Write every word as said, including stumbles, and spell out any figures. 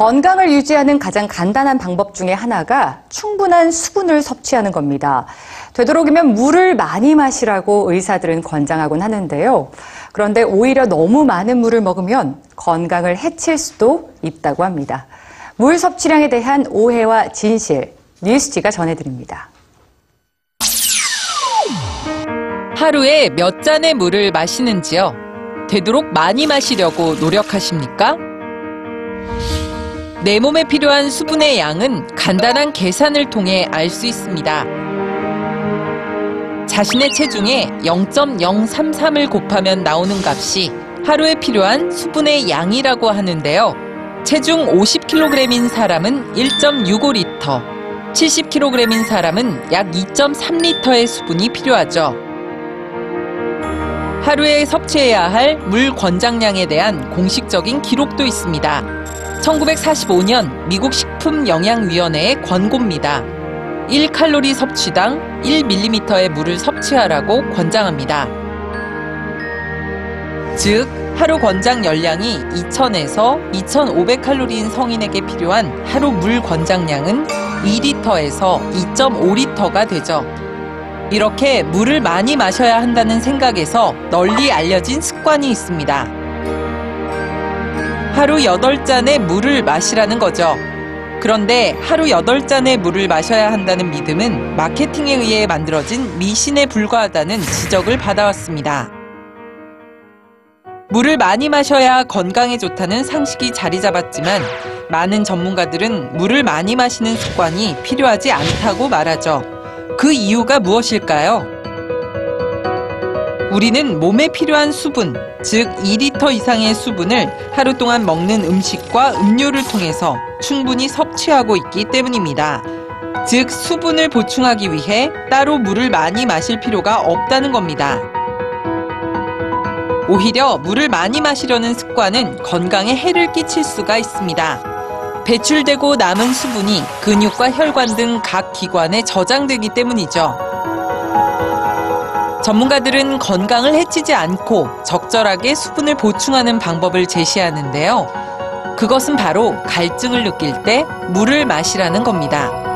건강을 유지하는 가장 간단한 방법 중에 하나가 충분한 수분을 섭취하는 겁니다. 되도록이면 물을 많이 마시라고 의사들은 권장하곤 하는데요. 그런데 오히려 너무 많은 물을 먹으면 건강을 해칠 수도 있다고 합니다. 물 섭취량에 대한 오해와 진실, 뉴스지가 전해드립니다. 하루에 몇 잔의 물을 마시는지요? 되도록 많이 마시려고 노력하십니까? 내 몸에 필요한 수분의 양은 간단한 계산을 통해 알 수 있습니다. 자신의 체중에 영 점 영삼삼을 곱하면 나오는 값이 하루에 필요한 수분의 양이라고 하는데요. 체중 오십 킬로그램인 사람은 일 점 육오 리터, 칠십 킬로그램인 사람은 약 이 점 삼 리터의 수분이 필요하죠. 하루에 섭취해야 할 물 권장량에 대한 공식적인 기록도 있습니다. 천구백사십오 년 미국 식품영양위원회의 권고입니다. 일 칼로리 섭취당 일 밀리리터의 물을 섭취하라고 권장합니다. 즉, 하루 권장 열량이 이천에서 이천오백 칼로리인 성인에게 필요한 하루 물 권장량은 이 리터에서 이 점 오 리터가 되죠. 이렇게 물을 많이 마셔야 한다는 생각에서 널리 알려진 습관이 있습니다. 하루 여덟 잔의 물을 마시라는 거죠. 그런데 하루 여덟 잔의 물을 마셔야 한다는 믿음은 마케팅에 의해 만들어진 미신에 불과하다는 지적을 받아왔습니다. 물을 많이 마셔야 건강에 좋다는 상식이 자리 잡았지만 많은 전문가들은 물을 많이 마시는 습관이 필요하지 않다고 말하죠. 그 이유가 무엇일까요? 우리는 몸에 필요한 수분, 즉 이 리터 이상의 수분을 하루 동안 먹는 음식과 음료를 통해서 충분히 섭취하고 있기 때문입니다. 즉, 수분을 보충하기 위해 따로 물을 많이 마실 필요가 없다는 겁니다. 오히려 물을 많이 마시려는 습관은 건강에 해를 끼칠 수가 있습니다. 배출되고 남은 수분이 근육과 혈관 등 각 기관에 저장되기 때문이죠. 전문가들은 건강을 해치지 않고 적절하게 수분을 보충하는 방법을 제시하는데요. 그것은 바로 갈증을 느낄 때 물을 마시라는 겁니다.